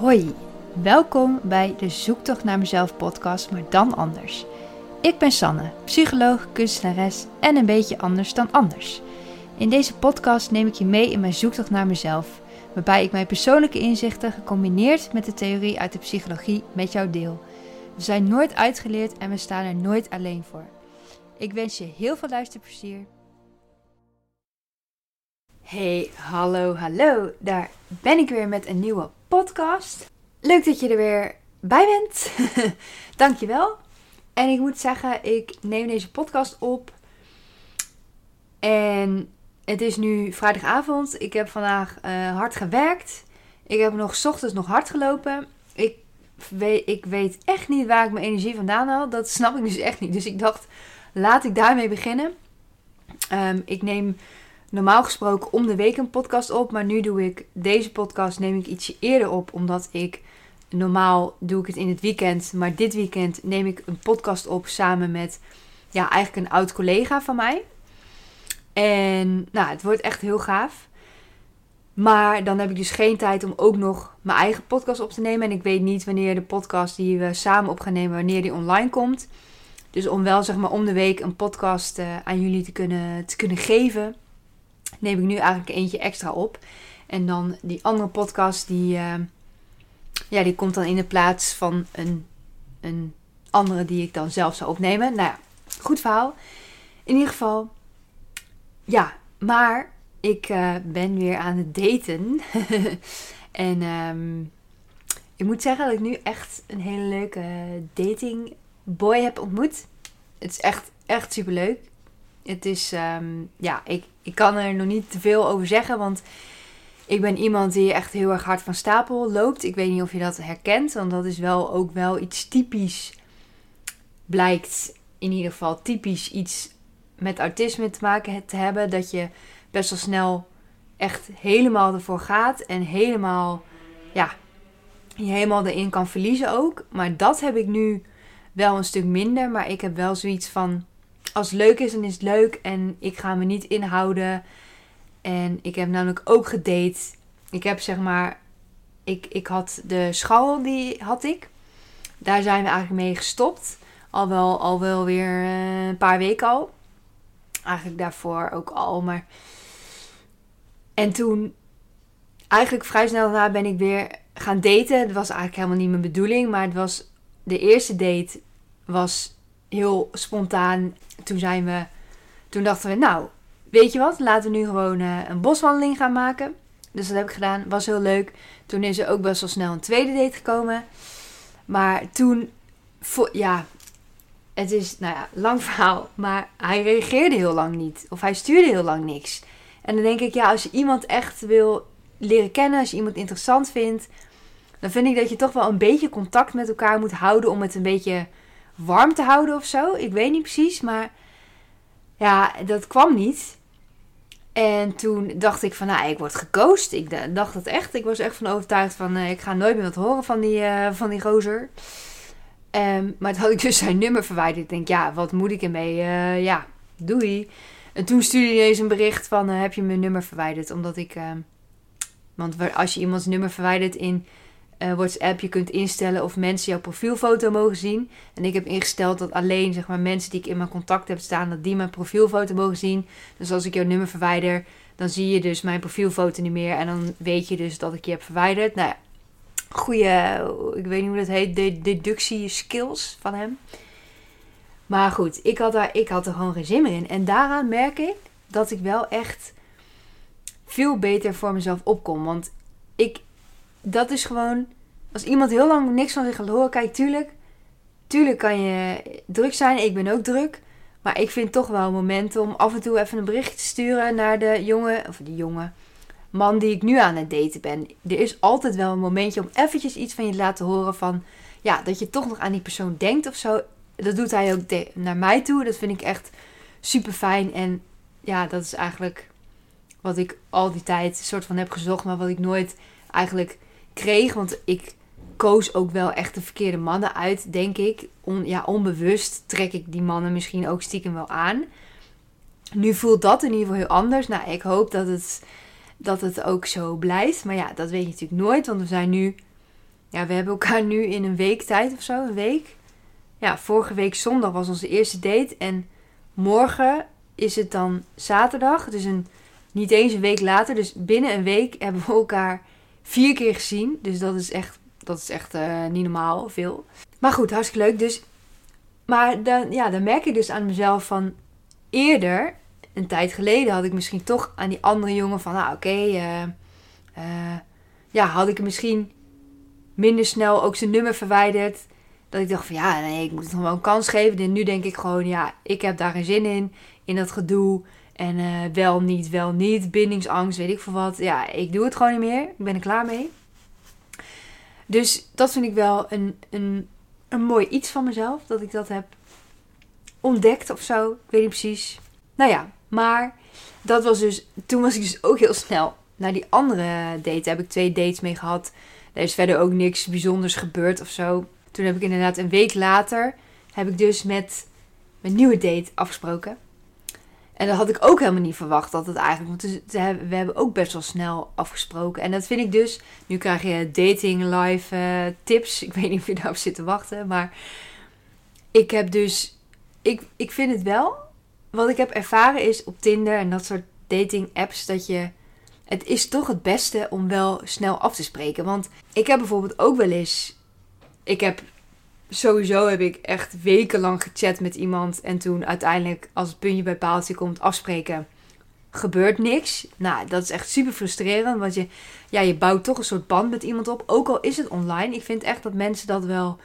Hoi, welkom bij de Zoektocht naar Mezelf podcast, maar dan anders. Ik ben Sanne, psycholoog, kunstenares en een beetje anders dan anders. In deze podcast neem ik je mee in mijn zoektocht naar mezelf, waarbij ik mijn persoonlijke inzichten gecombineerd met de theorie uit de psychologie met jou deel. We zijn nooit uitgeleerd en we staan er nooit alleen voor. Ik wens je heel veel luisterplezier. Hey, hallo, daar ben ik weer met een nieuwe podcast. Leuk dat je er weer bij bent. Dankjewel. En ik moet zeggen, ik neem deze podcast op. En het is nu vrijdagavond. Ik heb vandaag hard gewerkt. Ik heb nog ochtends hard gelopen. Ik weet echt niet waar ik mijn energie vandaan haal. Dat snap ik dus echt niet. Dus ik dacht, laat ik daarmee beginnen. Ik neem normaal gesproken om de week een podcast op. Maar nu doe ik deze podcast ietsje eerder op. Omdat ik normaal doe ik het in het weekend. Maar dit weekend neem ik een podcast op samen met eigenlijk een oud collega van mij. En het wordt echt heel gaaf. Maar dan heb ik dus geen tijd om ook nog mijn eigen podcast op te nemen. En ik weet niet wanneer de podcast die we samen op gaan nemen, wanneer die online komt. Dus om wel om de week een podcast aan jullie te kunnen geven, neem ik nu eigenlijk eentje extra op. En dan die andere podcast, die komt dan in de plaats van een andere die ik dan zelf zou opnemen. Goed verhaal. In ieder geval, maar ik ben weer aan het daten. En ik moet zeggen dat ik nu echt een hele leuke datingboy heb ontmoet. Het is echt superleuk. Het is, ik kan er nog niet te veel over zeggen, want ik ben iemand die echt heel erg hard van stapel loopt. Ik weet niet of je dat herkent, want dat is wel iets typisch, blijkt in ieder geval typisch iets met autisme te maken te hebben. Dat je best wel snel echt helemaal ervoor gaat en helemaal erin kan verliezen ook. Maar dat heb ik nu wel een stuk minder, maar ik heb wel zoiets van, als het leuk is, dan is het leuk. En ik ga me niet inhouden. En ik heb namelijk ook gedate. Ik heb Ik had de scharrel, die had ik. Daar zijn we eigenlijk mee gestopt. Al wel weer een paar weken al. Eigenlijk daarvoor ook al. Maar en toen, eigenlijk vrij snel daarna, ben ik weer gaan daten. Het was eigenlijk helemaal niet mijn bedoeling. Maar het was, de eerste date was heel spontaan. Toen dachten we, weet je wat? Laten we nu gewoon een boswandeling gaan maken. Dus dat heb ik gedaan. Was heel leuk. Toen is er ook best wel snel een tweede date gekomen. Maar toen, het is, lang verhaal. Maar hij reageerde heel lang niet. Of hij stuurde heel lang niks. En dan denk ik, als je iemand echt wil leren kennen, als je iemand interessant vindt, dan vind ik dat je toch wel een beetje contact met elkaar moet houden om het een beetje warm te houden of zo. Ik weet niet precies, maar dat kwam niet. En toen dacht ik van, ik word geghost. Ik dacht dat echt. Ik was echt van overtuigd van, ik ga nooit meer wat horen van die gozer. Maar toen had ik dus zijn nummer verwijderd. Ik denk, wat moet ik ermee? Doei. En toen stuurde hij ineens een bericht van, heb je mijn nummer verwijderd? Omdat ik, want als je iemands nummer verwijdert in WhatsApp, je kunt instellen of mensen jouw profielfoto mogen zien. En ik heb ingesteld dat alleen mensen die ik in mijn contact heb staan, dat die mijn profielfoto mogen zien. Dus als ik jouw nummer verwijder, dan zie je dus mijn profielfoto niet meer. En dan weet je dus dat ik je heb verwijderd. Goede, ik weet niet hoe dat heet, deductie skills van hem. Maar goed, ik had er gewoon geen zin meer in. En daaraan merk ik dat ik wel echt veel beter voor mezelf opkom. Want dat is gewoon, als iemand heel lang niks van zich gaat horen, kijk, tuurlijk kan je druk zijn. Ik ben ook druk. Maar ik vind toch wel een moment om af en toe even een berichtje te sturen naar de man die ik nu aan het daten ben. Er is altijd wel een momentje om eventjes iets van je te laten horen van, dat je toch nog aan die persoon denkt of zo. Dat doet hij ook naar mij toe. Dat vind ik echt super fijn. En dat is eigenlijk wat ik al die tijd soort van heb gezocht, maar wat ik nooit eigenlijk kreeg, want ik koos ook wel echt de verkeerde mannen uit, denk ik. Onbewust trek ik die mannen misschien ook stiekem wel aan. Nu voelt dat in ieder geval heel anders. Ik hoop dat het ook zo blijft. Maar dat weet je natuurlijk nooit, want we zijn nu Ja, we hebben elkaar nu in een week tijd of zo, een week. Ja, vorige week zondag was onze eerste date. En morgen is het dan zaterdag. Dus niet eens een week later. Dus binnen een week hebben we elkaar 4 keer gezien. Dus dat is echt niet normaal veel. Maar goed, hartstikke leuk. Dus, maar dan merk ik dus aan mezelf van eerder, een tijd geleden, had ik misschien toch aan die andere jongen van... had ik misschien minder snel ook zijn nummer verwijderd. Dat ik dacht van ik moet het nog wel een kans geven. En nu denk ik gewoon, ik heb daar geen zin in dat gedoe. En wel niet, bindingsangst, weet ik veel wat. Ja, ik doe het gewoon niet meer. Ik ben er klaar mee. Dus dat vind ik wel een mooi iets van mezelf. Dat ik dat heb ontdekt of zo. Ik weet niet precies. Nou ja, maar dat was dus... Toen was ik dus ook heel snel naar die andere date. Daar heb ik 2 dates mee gehad. Daar is verder ook niks bijzonders gebeurd of zo. Toen heb ik inderdaad een week later... heb ik dus met mijn nieuwe date afgesproken. En dat had ik ook helemaal niet verwacht dat het eigenlijk... Want we hebben ook best wel snel afgesproken. En dat vind ik dus... Nu krijg je dating live tips. Ik weet niet of je daarop zit te wachten. Maar ik heb dus... Ik vind het wel... Wat ik heb ervaren is op Tinder en dat soort dating apps... dat je... Het is toch het beste om wel snel af te spreken. Want ik heb bijvoorbeeld ook wel eens... Sowieso heb ik echt wekenlang gechat met iemand. En toen uiteindelijk, als het puntje bij paaltje komt, afspreken. Gebeurt niks. Nou, dat is echt super frustrerend. Want je bouwt toch een soort band met iemand op. Ook al is het online. Ik vind echt dat mensen dat wel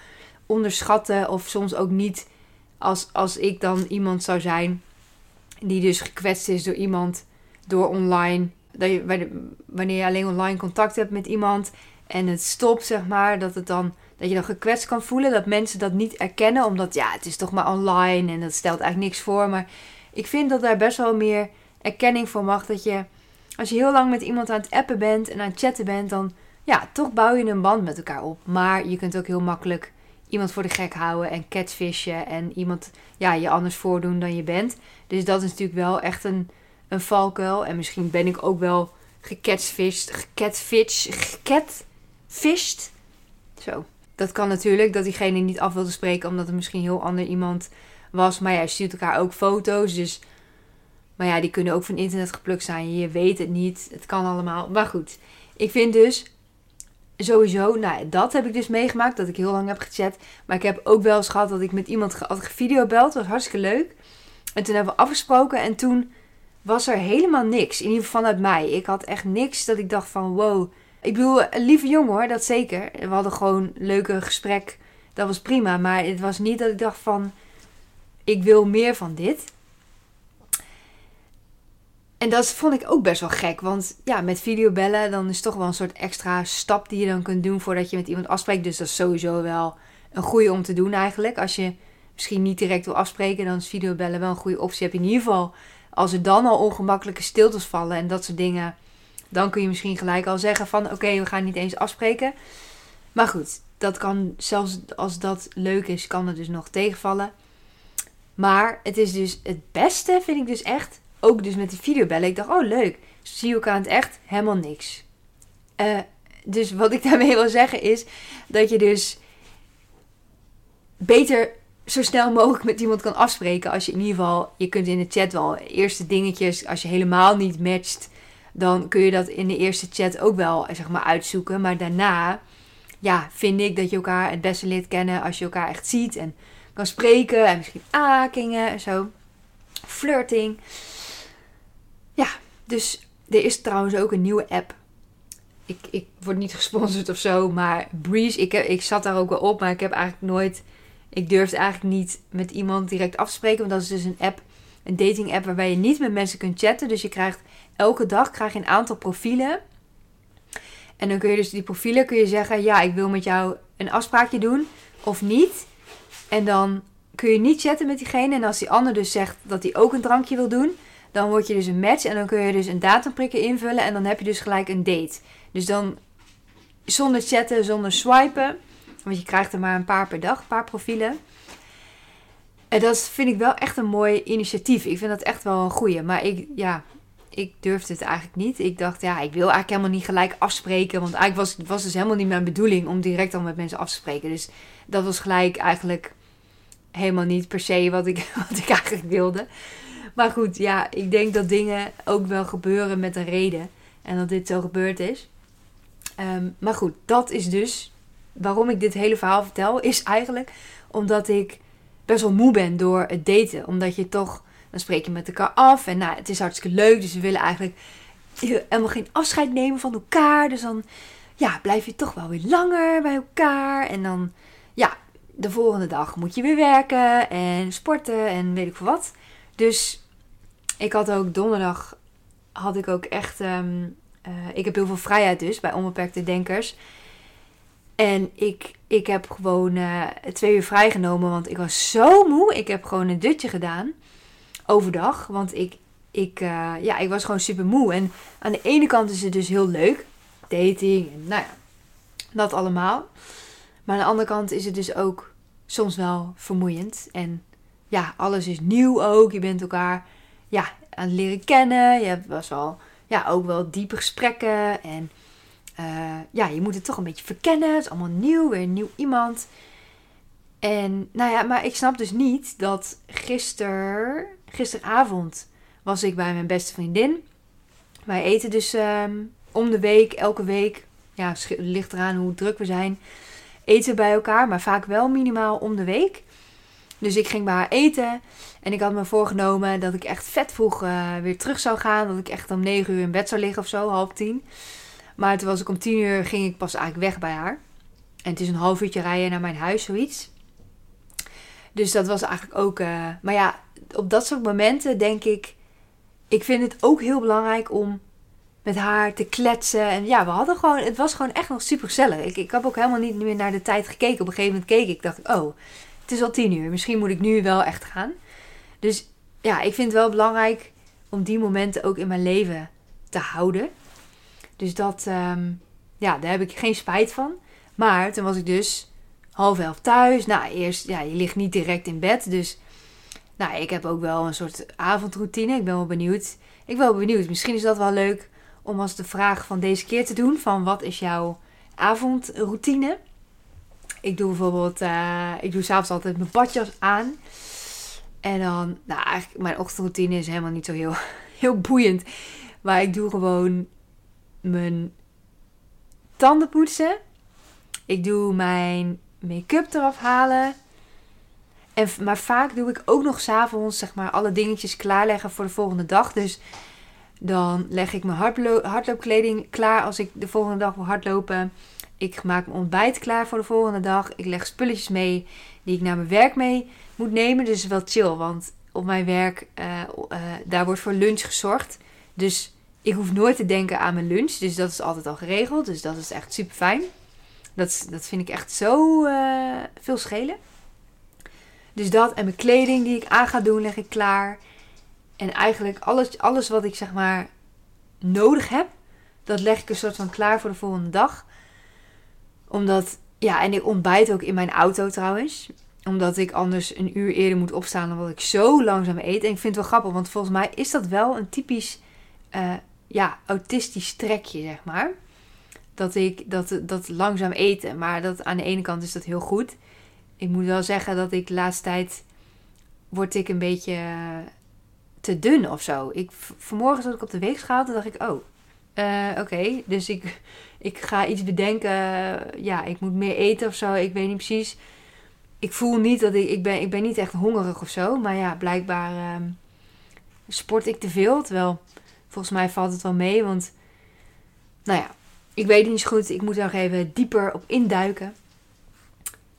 onderschatten. Of soms ook niet. Als ik dan iemand zou zijn. Die dus gekwetst is door iemand. Door online. Dat je, wanneer je alleen online contact hebt met iemand. En het stopt, zeg maar. Dat je dan gekwetst kan voelen. Dat mensen dat niet erkennen. Omdat het is toch maar online. En dat stelt eigenlijk niks voor. Maar ik vind dat daar best wel meer erkenning voor mag. Dat je, als je heel lang met iemand aan het appen bent. En aan het chatten bent. Dan toch bouw je een band met elkaar op. Maar je kunt ook heel makkelijk iemand voor de gek houden. En catfishen. En iemand je anders voordoen dan je bent. Dus dat is natuurlijk wel echt een valkuil. En misschien ben ik ook wel gecatfished. Zo. Dat kan natuurlijk, dat diegene niet af wilde spreken... omdat er misschien heel ander iemand was. Maar je stuurt elkaar ook foto's. Dus, maar die kunnen ook van internet geplukt zijn. Je weet het niet. Het kan allemaal. Maar goed, ik vind dus sowieso... dat heb ik dus meegemaakt, dat ik heel lang heb gechat. Maar ik heb ook wel eens gehad dat ik met iemand had gevideobeld. Dat was hartstikke leuk. En toen hebben we afgesproken. En toen was er helemaal niks. In ieder geval vanuit mij. Ik had echt niks dat ik dacht van wow... Ik bedoel, een lieve jongen hoor, dat zeker. We hadden gewoon een leuke gesprek. Dat was prima, maar het was niet dat ik dacht van... Ik wil meer van dit. En dat vond ik ook best wel gek. Want met videobellen, dan is toch wel een soort extra stap die je dan kunt doen... voordat je met iemand afspreekt. Dus dat is sowieso wel een goede om te doen eigenlijk. Als je misschien niet direct wil afspreken, dan is videobellen wel een goede optie. Heb je in ieder geval, als er dan al ongemakkelijke stiltes vallen en dat soort dingen... Dan kun je misschien gelijk al zeggen van... Oké, we gaan niet eens afspreken. Maar goed, dat kan zelfs als dat leuk is... kan het dus nog tegenvallen. Maar het is dus het beste, vind ik dus echt... Ook dus met die videobellen. Ik dacht, oh leuk. Zie je elkaar aan het echt helemaal niks. Dus wat ik daarmee wil zeggen is... Dat je dus... Beter zo snel mogelijk met iemand kan afspreken. Als je in ieder geval... Je kunt in de chat wel eerste dingetjes... Als je helemaal niet matcht... Dan kun je dat in de eerste chat ook wel, zeg maar, uitzoeken. Maar daarna, vind ik dat je elkaar het beste leert kennen als je elkaar echt ziet. En kan spreken en misschien aanrakingen en zo. Flirting. Ja, dus er is trouwens ook een nieuwe app. Ik word niet gesponsord of zo, maar Breeze. Ik zat daar ook wel op, maar ik heb eigenlijk nooit... Ik durfde eigenlijk niet met iemand direct af te spreken. Want dat is dus een app, een dating app waarbij je niet met mensen kunt chatten. Dus je krijgt... Elke dag krijg je een aantal profielen. En dan kun je dus die profielen zeggen... ik wil met jou een afspraakje doen. Of niet. En dan kun je niet chatten met diegene. En als die ander dus zegt dat hij ook een drankje wil doen... Dan word je dus een match. En dan kun je dus een datumprikker invullen. En dan heb je dus gelijk een date. Dus dan zonder chatten, zonder swipen. Want je krijgt er maar een paar per dag. Een paar profielen. En dat vind ik wel echt een mooi initiatief. Ik vind dat echt wel een goeie. Maar ik... ik durfde het eigenlijk niet. Ik dacht, ja, ik wil eigenlijk helemaal niet gelijk afspreken. Want eigenlijk was dus helemaal niet mijn bedoeling om direct al met mensen af te spreken. Dus dat was gelijk eigenlijk helemaal niet per se wat ik eigenlijk wilde. Maar goed, ja, ik denk dat dingen ook wel gebeuren met een reden. En dat dit zo gebeurd is. Maar goed, dat is dus waarom ik dit hele verhaal vertel. Is eigenlijk omdat ik best wel moe ben door het daten. Omdat je toch, dan spreek je met elkaar af. En nou, het is hartstikke leuk. Dus we willen eigenlijk helemaal geen afscheid nemen van elkaar. Dus dan ja, blijf je toch wel weer langer bij elkaar. En dan, ja, de volgende dag moet je weer werken en sporten en weet ik veel wat. Dus ik had ook donderdag, had ik ook echt, ik heb heel veel vrijheid dus bij Onbeperkte Denkers. En ik heb gewoon 2 uur vrijgenomen, want ik was zo moe. Ik heb gewoon een dutje gedaan overdag, want ik was gewoon super moe. En aan de ene kant is het dus heel leuk, dating en nou ja, dat allemaal. Maar aan de andere kant is het dus ook soms wel vermoeiend. En ja, alles is nieuw ook. Je bent elkaar ja, aan het leren kennen. Je hebt ook wel diepe gesprekken. En je moet het toch een beetje verkennen. Het is allemaal nieuw. Weer een nieuw iemand. En nou ja, maar ik snap dus niet dat gisteravond was ik bij mijn beste vriendin. Wij eten dus om de week, elke week. Ja, het ligt eraan hoe druk we zijn. Eten bij elkaar, maar vaak wel minimaal om de week. Dus ik ging bij haar eten en ik had me voorgenomen dat ik echt vet vroeg weer terug zou gaan. Dat ik echt om 9 uur in bed zou liggen of zo, 9:30. Maar toen was ik om 10 uur, ging ik pas eigenlijk weg bij haar. En het is een half uurtje rijden naar mijn huis, zoiets. Dus dat was eigenlijk ook... maar ja, op dat soort momenten denk ik... Ik vind het ook heel belangrijk om met haar te kletsen. En ja, het was gewoon echt nog super gezellig. Ik heb ook helemaal niet meer naar de tijd gekeken. Op een gegeven moment keek ik, dacht ik, oh... Het is al 10 uur. Misschien moet ik nu wel echt gaan. Dus ja, ik vind het wel belangrijk om die momenten ook in mijn leven te houden. Dus dat, daar heb ik geen spijt van. Maar toen was ik dus 10:30 thuis. Nou, eerst, ja, je ligt niet direct in bed. Dus nou, ik heb ook wel een soort avondroutine. Ik ben wel benieuwd. Misschien is dat wel leuk om als de vraag van deze keer te doen. Van wat is jouw avondroutine? Ik doe bijvoorbeeld, s'avonds altijd mijn badjas aan. En dan, nou eigenlijk, mijn ochtendroutine is helemaal niet zo heel boeiend. Maar ik doe gewoon mijn tanden poetsen. Ik doe mijn make-up eraf halen. Maar vaak doe ik ook nog s'avonds, zeg maar, alle dingetjes klaarleggen voor de volgende dag. Dus dan leg ik mijn hardloopkleding klaar als ik de volgende dag wil hardlopen. Ik maak mijn ontbijt klaar voor de volgende dag. Ik leg spulletjes mee die ik naar mijn werk mee moet nemen. Dus wel chill, want op mijn werk, daar wordt voor lunch gezorgd. Dus ik hoef nooit te denken aan mijn lunch. Dus dat is altijd al geregeld. Dus dat is echt super fijn. Dat vind ik echt zo veel schelen. Dus dat en mijn kleding die ik aan ga doen, leg ik klaar. En eigenlijk alles wat ik zeg maar nodig heb, dat leg ik een soort van klaar voor de volgende dag. Omdat, ja, en ik ontbijt ook in mijn auto trouwens. Omdat ik anders een uur eerder moet opstaan omdat ik zo langzaam eet. En ik vind het wel grappig, want volgens mij is dat wel een typisch, autistisch trekje, zeg maar. Dat langzaam eten. Maar dat, aan de ene kant is dat heel goed. Ik moet wel zeggen dat ik de laatste tijd, word ik een beetje te dun of zo. Vanmorgen zat ik op de weegschaal en dacht ik, oh. Oké, dus ik ga iets bedenken. Ja, ik moet meer eten of zo. Ik weet niet precies. Ik voel niet dat ik ben niet echt hongerig of zo. Maar ja, blijkbaar sport ik te veel. Terwijl, volgens mij valt het wel mee. Want, nou ja, ik weet niet zo goed. Ik moet daar nog even dieper op induiken.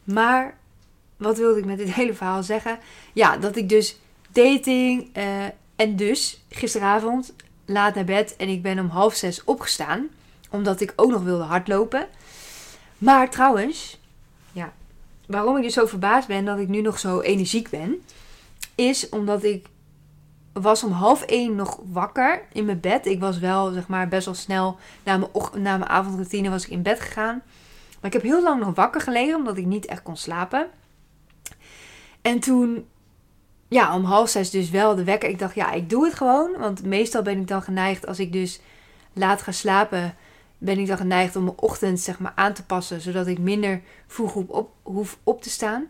Maar, wat wilde ik met dit hele verhaal zeggen? Ja, dat ik dus dating en dus gisteravond... laat naar bed en ik ben om 5:30 opgestaan. Omdat ik ook nog wilde hardlopen. Maar trouwens, ja, waarom ik dus zo verbaasd ben dat ik nu nog zo energiek ben. Is omdat ik was om 12:30 nog wakker in mijn bed. Ik was wel zeg maar best wel snel na mijn avondroutine was ik in bed gegaan. Maar ik heb heel lang nog wakker gelegen omdat ik niet echt kon slapen. En toen ja, om 5:30 dus wel de wekker. Ik dacht, ja, ik doe het gewoon. Want meestal ben ik dan geneigd, als ik dus laat ga slapen, ben ik dan geneigd om mijn ochtend, zeg maar, aan te passen. Zodat ik minder vroeg hoef op te staan.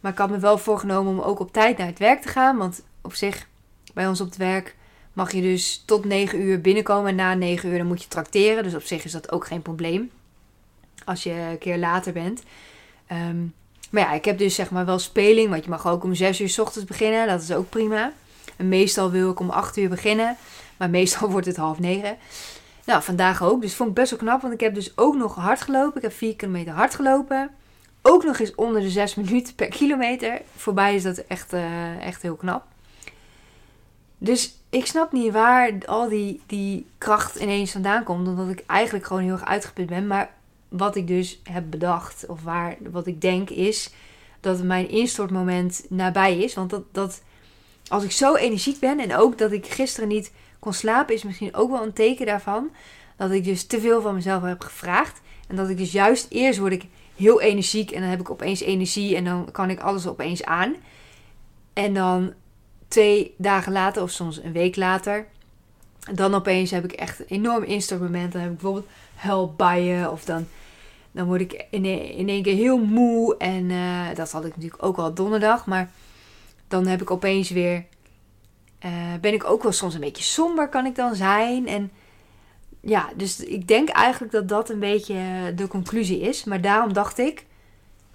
Maar ik had me wel voorgenomen om ook op tijd naar het werk te gaan. Want op zich, bij ons op het werk mag je dus tot 9:00 binnenkomen. En na 9:00 dan moet je trakteren. Dus op zich is dat ook geen probleem. Als je een keer later bent. Maar ja, ik heb dus, zeg maar, wel speling. Want je mag ook om 6:00 's ochtends beginnen. Dat is ook prima. En meestal wil ik om 8:00 beginnen. Maar meestal wordt het 8:30. Nou, vandaag ook. Dus vond ik best wel knap. Want ik heb dus ook nog hard gelopen. Ik heb 4 kilometer hard gelopen. Ook nog eens onder de 6 minuten per kilometer. Voorbij is dat echt heel knap. Dus ik snap niet waar al die kracht ineens vandaan komt. Omdat ik eigenlijk gewoon heel erg uitgeput ben. Maar wat ik dus heb bedacht, of wat ik denk, is dat mijn instortmoment nabij is. Want dat als ik zo energiek ben, en ook dat ik gisteren niet kon slapen, is misschien ook wel een teken daarvan. Dat ik dus te veel van mezelf heb gevraagd. En dat ik dus juist eerst word ik heel energiek en dan heb ik opeens energie en dan kan ik alles opeens aan. En dan 2 dagen later of soms een week later, dan opeens heb ik echt een enorm instortmoment. Dan heb ik bijvoorbeeld huilbuien of dan word ik in één keer heel moe. En dat had ik natuurlijk ook al donderdag. Maar dan heb ik opeens weer, ben ik ook wel soms een beetje somber, kan ik dan zijn. En ja, dus ik denk eigenlijk dat dat een beetje de conclusie is. Maar daarom dacht ik,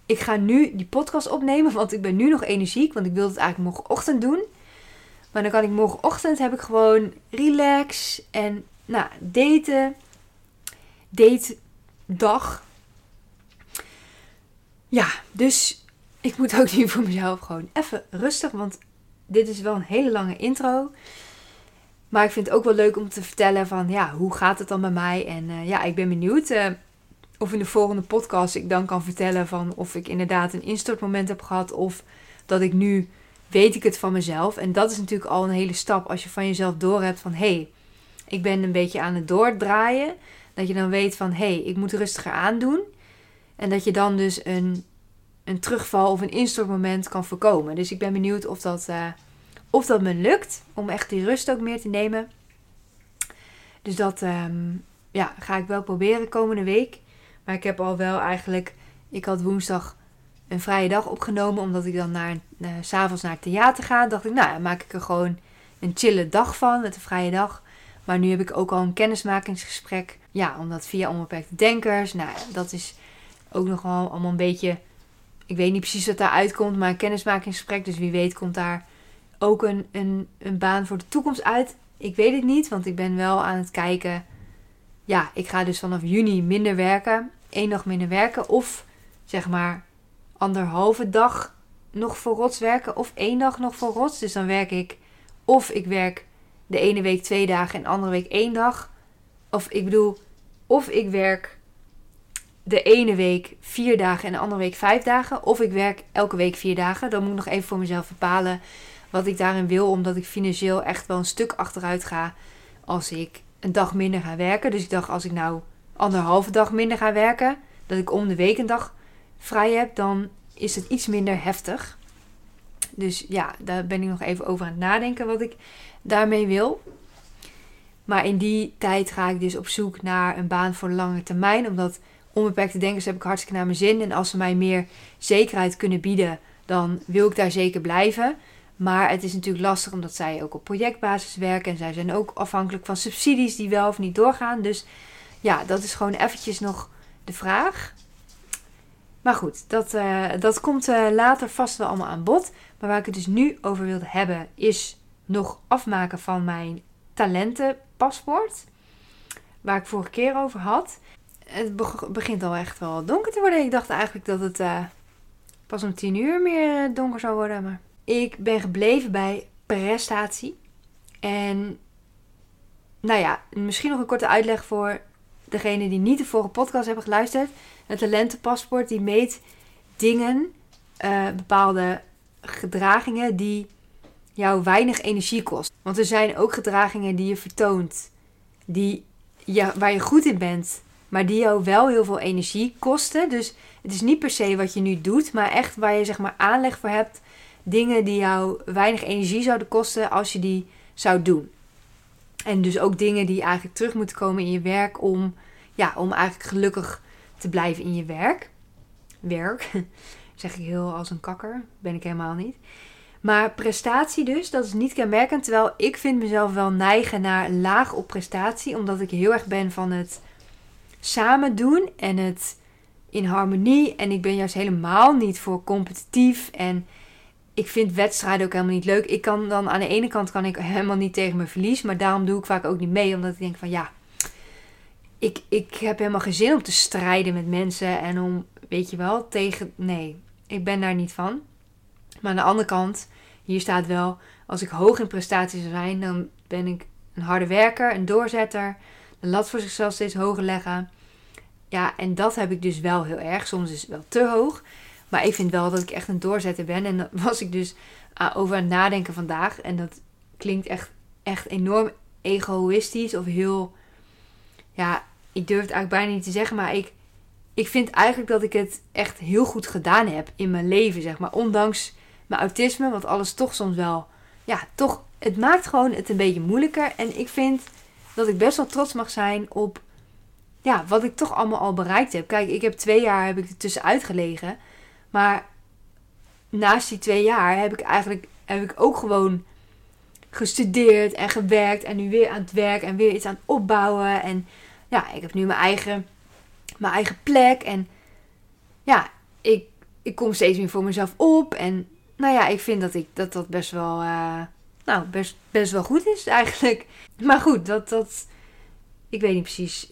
ik ga nu die podcast opnemen. Want ik ben nu nog energiek. Want ik wilde het eigenlijk morgenochtend doen. Maar dan kan ik morgenochtend, heb ik gewoon relax en nou, daten. Date dag. Ja, dus ik moet ook nu voor mezelf gewoon even rustig. Want dit is wel een hele lange intro. Maar ik vind het ook wel leuk om te vertellen van, ja, hoe gaat het dan bij mij? En ja, ik ben benieuwd of in de volgende podcast ik dan kan vertellen van of ik inderdaad een instortmoment heb gehad. Of dat ik nu, weet ik het van mezelf. En dat is natuurlijk al een hele stap als je van jezelf doorhebt van, hey, ik ben een beetje aan het doordraaien. Dat je dan weet van, hey, ik moet rustiger aandoen. En dat je dan dus een terugval of een instortmoment kan voorkomen. Dus ik ben benieuwd of dat me lukt. Om echt die rust ook meer te nemen. Dus dat ga ik wel proberen komende week. Maar ik heb al wel eigenlijk, ik had woensdag een vrije dag opgenomen. Omdat ik dan s'avonds naar het theater ga. Dacht ik, nou ja, maak ik er gewoon een chille dag van. Met een vrije dag. Maar nu heb ik ook al een kennismakingsgesprek. Ja, omdat via Onbeperkte Denkers. Nou, dat is ook nog wel allemaal een beetje, ik weet niet precies wat daar uitkomt. Maar een kennismakingsgesprek. Dus wie weet komt daar ook een baan voor de toekomst uit. Ik weet het niet, want ik ben wel aan het kijken. Ja, ik ga dus vanaf juni minder werken. 1 dag minder werken. Of zeg maar 1,5 dag nog voor rots werken. Of 1 dag nog voor rots. Dus dan werk ik, of ik werk de ene week 2 dagen en de andere week 1 dag. Of ik werk de ene week 4 dagen en de andere week 5 dagen. Of ik werk elke week 4 dagen. Dan moet ik nog even voor mezelf bepalen wat ik daarin wil. Omdat ik financieel echt wel een stuk achteruit ga als ik een dag minder ga werken. Dus ik dacht, als ik nou 1,5 dag minder ga werken, dat ik om de week een dag vrij heb, dan is het iets minder heftig. Dus ja, daar ben ik nog even over aan het nadenken wat ik daarmee wil. Maar in die tijd ga ik dus op zoek naar een baan voor de lange termijn. Omdat Onbeperkte Denkers heb ik hartstikke naar mijn zin. En als ze mij meer zekerheid kunnen bieden, dan wil ik daar zeker blijven. Maar het is natuurlijk lastig omdat zij ook op projectbasis werken. En zij zijn ook afhankelijk van subsidies die wel of niet doorgaan. Dus ja, dat is gewoon eventjes nog de vraag. Maar goed, dat komt later vast wel allemaal aan bod. Maar waar ik het dus nu over wilde hebben, is nog afmaken van mijn talentenpaspoort. Waar ik vorige keer over had. Het begint al echt wel donker te worden. Ik dacht eigenlijk dat het pas om 10:00 meer donker zou worden. Maar ik ben gebleven bij prestatie. En nou ja, misschien nog een korte uitleg voor degenen die niet de vorige podcast hebben geluisterd. Het talentenpaspoort die meet dingen, bepaalde gedragingen die jou weinig energie kost. Want er zijn ook gedragingen die je vertoont, waar je goed in bent, maar die jou wel heel veel energie kosten. Dus het is niet per se wat je nu doet, maar echt waar je, zeg maar, aanleg voor hebt. dingen die jou weinig energie zouden kosten als je die zou doen. En dus ook dingen die eigenlijk terug moeten komen in je werk om eigenlijk gelukkig te blijven in je werk. Werk, zeg ik heel als een kakker, ben ik helemaal niet. Maar prestatie dus, dat is niet kenmerkend. Terwijl ik vind mezelf wel neigen naar laag op prestatie. Omdat ik heel erg ben van het samen doen en het in harmonie. En ik ben juist helemaal niet voor competitief. En ik vind wedstrijden ook helemaal niet leuk. Ik kan dan aan de ene kant kan ik helemaal niet tegen mijn verlies. Maar daarom doe ik vaak ook niet mee. Omdat ik denk van ja, ik heb helemaal geen zin om te strijden met mensen. En om, weet je wel, tegen... Nee, ik ben daar niet van. Maar aan de andere kant, hier staat wel, als ik hoog in prestaties zou zijn, dan ben ik een harde werker, een doorzetter, de lat voor zichzelf steeds hoger leggen. Ja, en dat heb ik dus wel heel erg. Soms is het wel te hoog. Maar ik vind wel dat ik echt een doorzetter ben. En daar was ik dus over aan het nadenken vandaag. En dat klinkt echt enorm egoïstisch of heel... Ja, ik durf het eigenlijk bijna niet te zeggen, maar ik vind eigenlijk dat ik het echt heel goed gedaan heb in mijn leven, zeg maar. Ondanks mijn autisme, want alles toch soms wel... Ja, toch, het maakt gewoon het een beetje moeilijker. En ik vind dat ik best wel trots mag zijn op... Ja, wat ik toch allemaal al bereikt heb. Kijk, ik heb 2 jaar heb ik er tussenuit gelegen. Maar naast die 2 jaar heb ik ook gewoon gestudeerd en gewerkt. En nu weer aan het werk en weer iets aan het opbouwen. En ja, ik heb nu mijn eigen plek. En ja, ik kom steeds meer voor mezelf op. En nou ja, ik vind dat best wel, best wel goed is eigenlijk. Maar goed, dat ik weet niet precies.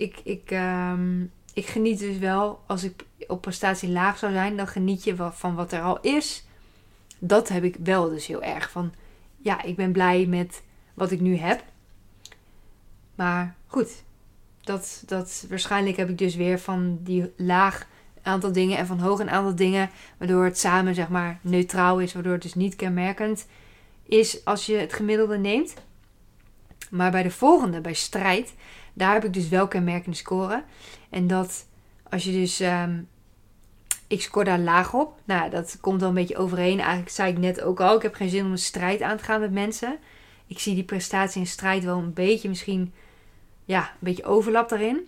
Ik geniet dus wel, als ik op prestatie laag zou zijn, dan geniet je van wat er al is. Dat heb ik wel dus heel erg. Van ja, ik ben blij met wat ik nu heb. Maar goed... Dat waarschijnlijk heb ik dus weer van die laag aantal dingen en van hoog een aantal dingen. Waardoor het samen zeg maar neutraal is. Waardoor het dus niet kenmerkend is als je het gemiddelde neemt. Maar bij de volgende, bij strijd, daar heb ik dus wel kenmerkende scoren. En dat als je dus... ik scoor daar laag op. Nou, dat komt wel een beetje overeen. Eigenlijk zei ik net ook al, ik heb geen zin om een strijd aan te gaan met mensen. Ik zie die prestatie en strijd wel een beetje misschien... Ja, een beetje overlap daarin.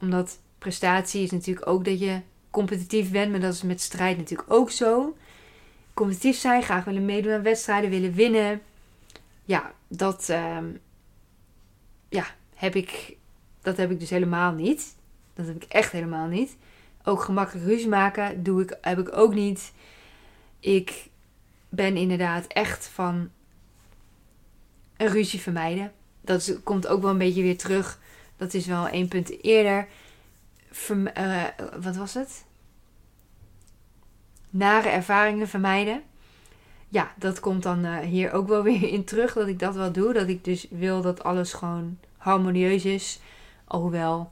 Omdat prestatie is natuurlijk ook dat je competitief bent. Maar dat is met strijd natuurlijk ook zo. Competitief zijn, graag willen meedoen aan wedstrijden, willen winnen. Ja, dat heb ik dus helemaal niet. Dat heb ik echt helemaal niet. Ook gemakkelijk ruzie maken heb ik ook niet. Ik ben inderdaad echt van een ruzie vermijden. Dat komt ook wel een beetje weer terug. Dat is wel 1 punt eerder. Wat was het? Nare ervaringen vermijden. Ja, dat komt dan hier ook wel weer in terug. Dat ik dat wel doe. Dat ik dus wil dat alles gewoon harmonieus is. Alhoewel,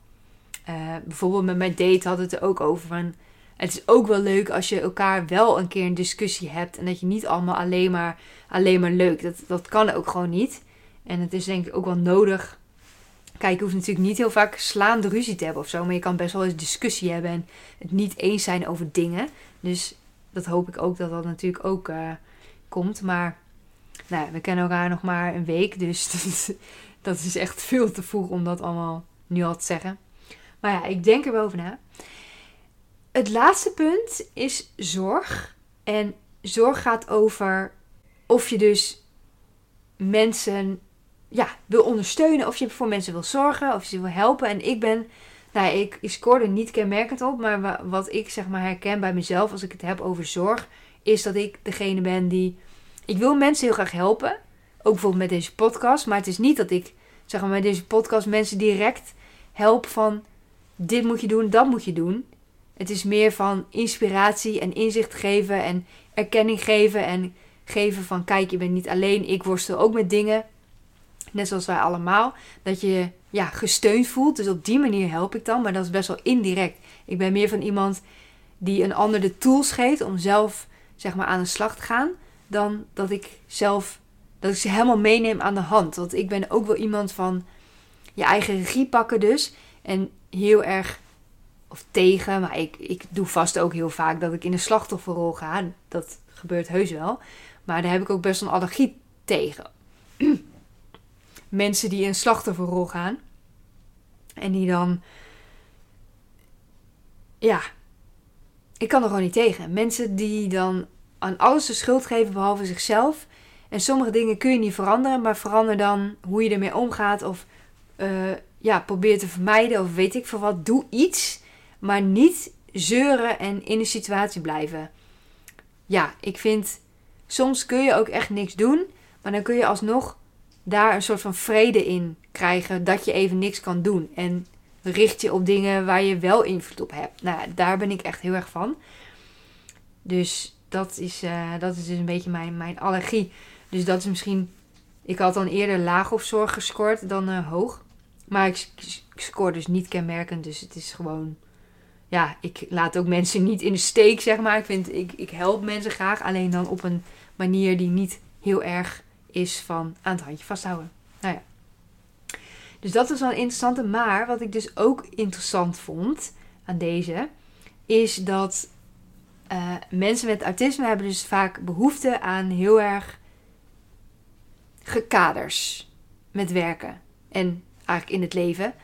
bijvoorbeeld met mijn date had het er ook over. Van, het is ook wel leuk als je elkaar wel een keer een discussie hebt. En dat je niet allemaal alleen maar leuk. Dat kan ook gewoon niet. En het is denk ik ook wel nodig. Kijk, je hoeft natuurlijk niet heel vaak slaande ruzie te hebben of zo. Maar je kan best wel eens discussie hebben en het niet eens zijn over dingen. Dus dat hoop ik ook dat natuurlijk ook komt. Maar nou ja, we kennen elkaar nog maar een week. Dus dat is echt veel te vroeg om dat allemaal nu al te zeggen. Maar ja, ik denk er wel over na. Het laatste punt is zorg. En zorg gaat over of je dus... mensen wil ondersteunen, of je voor mensen wil zorgen, of je ze wil helpen. En ik ben, ik scoor er niet kenmerkend op, maar wat ik zeg maar herken bij mezelf als ik het heb over zorg, is dat ik degene ben die, ik wil mensen heel graag helpen, ook bijvoorbeeld met deze podcast, maar het is niet dat ik zeg maar met deze podcast mensen direct help van dit moet je doen, dat moet je doen. Het is meer van inspiratie en inzicht geven en erkenning geven en geven van kijk, je bent niet alleen. Ik worstel ook met dingen. Net zoals wij allemaal. Dat je gesteund voelt. Dus op die manier help ik dan. Maar dat is best wel indirect. Ik ben meer van iemand die een ander de tools geeft. Om zelf zeg maar aan de slag te gaan. Dan dat ik zelf. Dat ik ze helemaal meeneem aan de hand. Want ik ben ook wel iemand van. Je eigen regie pakken dus. En heel erg. Of tegen. Maar ik doe vast ook heel vaak. Dat ik in de slachtofferrol ga. Dat gebeurt heus wel. Maar daar heb ik ook best een allergie tegen. Mensen die in een slachtofferrol gaan. En die dan... Ja. Ik kan er gewoon niet tegen. Mensen die dan aan alles de schuld geven behalve zichzelf. En sommige dingen kun je niet veranderen. Maar verander dan hoe je ermee omgaat. Of probeer te vermijden. Of weet ik veel wat. Doe iets. Maar niet zeuren en in de situatie blijven. Ja, ik vind... Soms kun je ook echt niks doen. Maar dan kun je alsnog daar een soort van vrede in krijgen. Dat je even niks kan doen. En richt je op dingen waar je wel invloed op hebt. Nou, daar ben ik echt heel erg van. Dus dat is dus een beetje mijn allergie. Dus dat is misschien... Ik had dan eerder laag op zorg gescoord dan hoog. Maar ik scoor dus niet kenmerkend. Dus het is gewoon... Ja, ik laat ook mensen niet in de steek, zeg maar. Ik help mensen graag. Alleen dan op een manier die niet heel erg is van aan het handje vasthouden. Nou ja. Dus dat was wel een interessante. Maar wat ik dus ook interessant vond aan deze... is dat mensen met autisme hebben dus vaak behoefte aan heel erg gekaders met werken. En eigenlijk in het leven.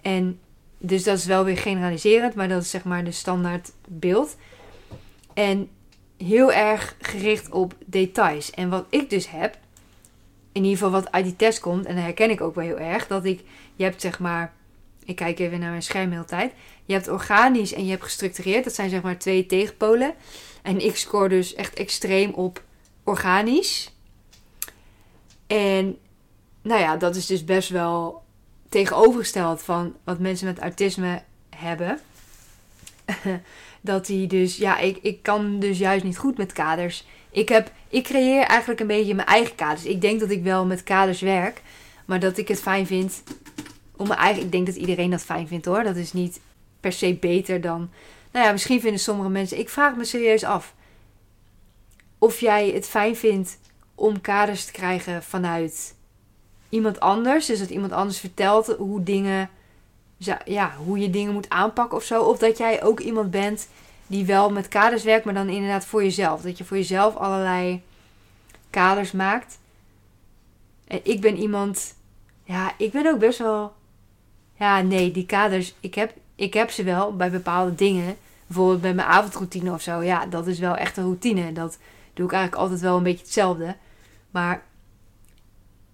En... Dus dat is wel weer generaliserend, maar dat is zeg maar de standaard beeld. En heel erg gericht op details. En wat ik dus heb, in ieder geval wat uit die test komt, en dat herken ik ook wel heel erg, dat je hebt zeg maar, ik kijk even naar mijn scherm de hele tijd. Je hebt organisch en je hebt gestructureerd. Dat zijn zeg maar twee tegenpolen. En ik scoor dus echt extreem op organisch. En nou ja, dat is dus best wel... tegenovergesteld van wat mensen met autisme hebben. Dat die dus... Ja, ik kan dus juist niet goed met kaders. Ik creëer eigenlijk een beetje mijn eigen kaders. Ik denk dat ik wel met kaders werk. Maar dat ik het fijn vind... om mijn eigen... Ik denk dat iedereen dat fijn vindt hoor. Dat is niet per se beter dan... Nou ja, misschien vinden sommige mensen... Ik vraag me serieus af. Of jij het fijn vindt om kaders te krijgen vanuit... iemand anders, dus dat iemand anders vertelt hoe je dingen moet aanpakken of zo. Of dat jij ook iemand bent die wel met kaders werkt, maar dan inderdaad voor jezelf. Dat je voor jezelf allerlei kaders maakt. En ik ben iemand... Ja, ik ben ook best wel... Ja, nee, die kaders... Ik heb ze wel bij bepaalde dingen. Bijvoorbeeld bij mijn avondroutine of zo. Ja, dat is wel echt een routine. Dat doe ik eigenlijk altijd wel een beetje hetzelfde. Maar...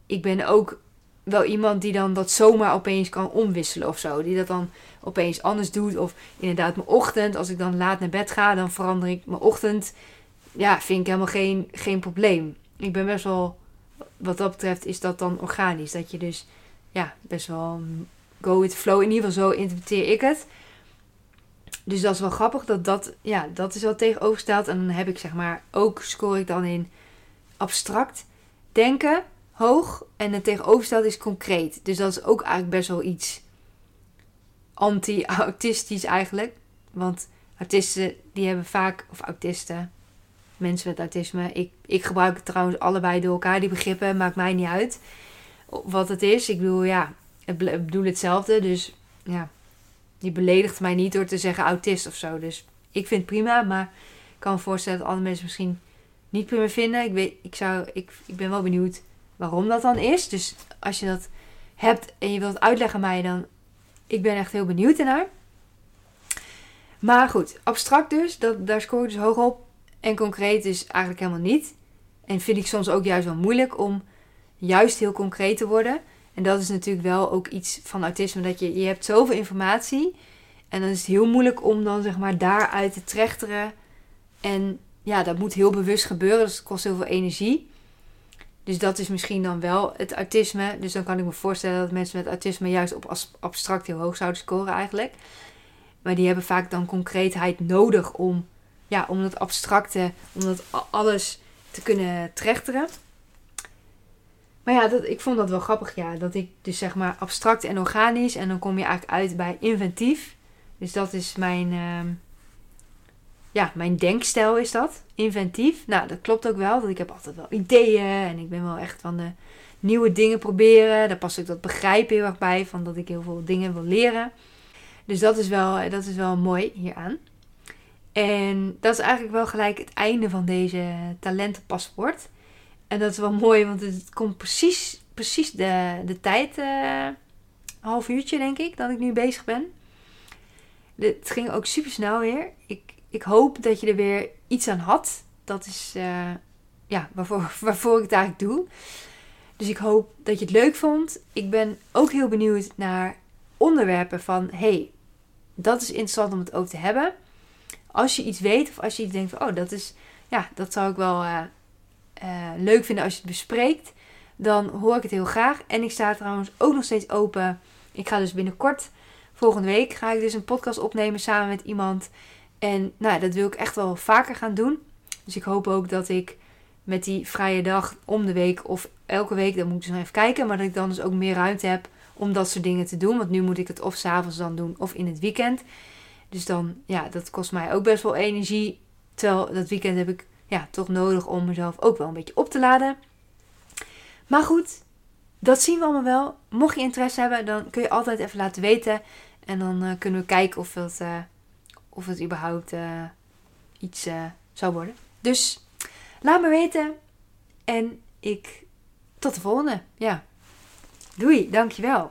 Ik ben ook wel iemand die dan dat zomaar opeens kan omwisselen of zo. Die dat dan opeens anders doet. Of inderdaad mijn ochtend. Als ik dan laat naar bed ga, dan verander ik mijn ochtend. Ja, vind ik helemaal geen probleem. Ik ben best wel, wat dat betreft, is dat dan organisch. Dat je dus, ja, best wel go with the flow. In ieder geval zo interpreteer ik het. Dus dat is wel grappig. Dat is wel tegenovergesteld. En dan heb ik zeg maar, ook score ik dan in abstract denken... hoog en het tegenovergestelde is concreet. Dus dat is ook eigenlijk best wel iets anti-autistisch eigenlijk. Want autisten die hebben vaak, of autisten, mensen met autisme. Ik gebruik het trouwens allebei door elkaar, die begrippen. Maakt mij niet uit wat het is. Ik bedoel, ja, ik bedoel hetzelfde. Dus ja, je beledigt mij niet door te zeggen autist of zo. Dus ik vind het prima, maar ik kan me voorstellen dat andere mensen misschien niet prima vinden. Ik ben wel benieuwd waarom dat dan is. Dus als je dat hebt en je wilt uitleggen aan mij, dan... Ik ben echt heel benieuwd ernaar. Maar goed, abstract dus. Daar scoor ik dus hoog op. En concreet dus eigenlijk helemaal niet. En vind ik soms ook juist wel moeilijk om juist heel concreet te worden. En dat is natuurlijk wel ook iets van autisme. Dat je hebt zoveel informatie. En dan is het heel moeilijk om dan zeg maar daaruit te trechteren. En ja, dat moet heel bewust gebeuren. Dus het kost heel veel energie. Dus dat is misschien dan wel het autisme. Dus dan kan ik me voorstellen dat mensen met autisme juist op abstract heel hoog zouden scoren eigenlijk. Maar die hebben vaak dan concreetheid nodig om dat abstracte, om dat alles te kunnen trechteren. Maar ja, ik vond dat wel grappig, ja. Dat ik dus zeg maar abstract en organisch en dan kom je eigenlijk uit bij inventief. Dus dat is mijn denkstijl is dat. Inventief. Nou, dat klopt ook wel. Want ik heb altijd wel ideeën. En ik ben wel echt van de nieuwe dingen proberen. Daar past ook dat begrijpen heel erg bij. Van dat ik heel veel dingen wil leren. Dus dat is wel mooi hieraan. En dat is eigenlijk wel gelijk het einde van deze talentenpaspoort. En dat is wel mooi, want het komt precies de tijd, half uurtje denk ik, dat ik nu bezig ben. Het ging ook super snel weer. Ik hoop dat je er weer iets aan had. Dat is waarvoor ik het eigenlijk doe. Dus ik hoop dat je het leuk vond. Ik ben ook heel benieuwd naar onderwerpen van... hey, dat is interessant om het over te hebben. Als je iets weet of als je iets denkt van... oh, dat is... ja, dat zou ik wel leuk vinden als je het bespreekt. Dan hoor ik het heel graag. En ik sta trouwens ook nog steeds open. Ik ga dus binnenkort... volgende week ga ik dus een podcast opnemen samen met iemand. En nou, dat wil ik echt wel vaker gaan doen. Dus ik hoop ook dat ik met die vrije dag om de week of elke week, dan moet ik dus nog even kijken. Maar dat ik dan dus ook meer ruimte heb om dat soort dingen te doen. Want nu moet ik het of 's avonds dan doen of in het weekend. Dus dan, ja, dat kost mij ook best wel energie. Terwijl dat weekend heb ik ja, toch nodig om mezelf ook wel een beetje op te laden. Maar goed, dat zien we allemaal wel. Mocht je interesse hebben, dan kun je altijd even laten weten. En dan kunnen we kijken of het überhaupt iets zou worden. Dus laat me weten. En tot de volgende. Ja. Doei, dankjewel.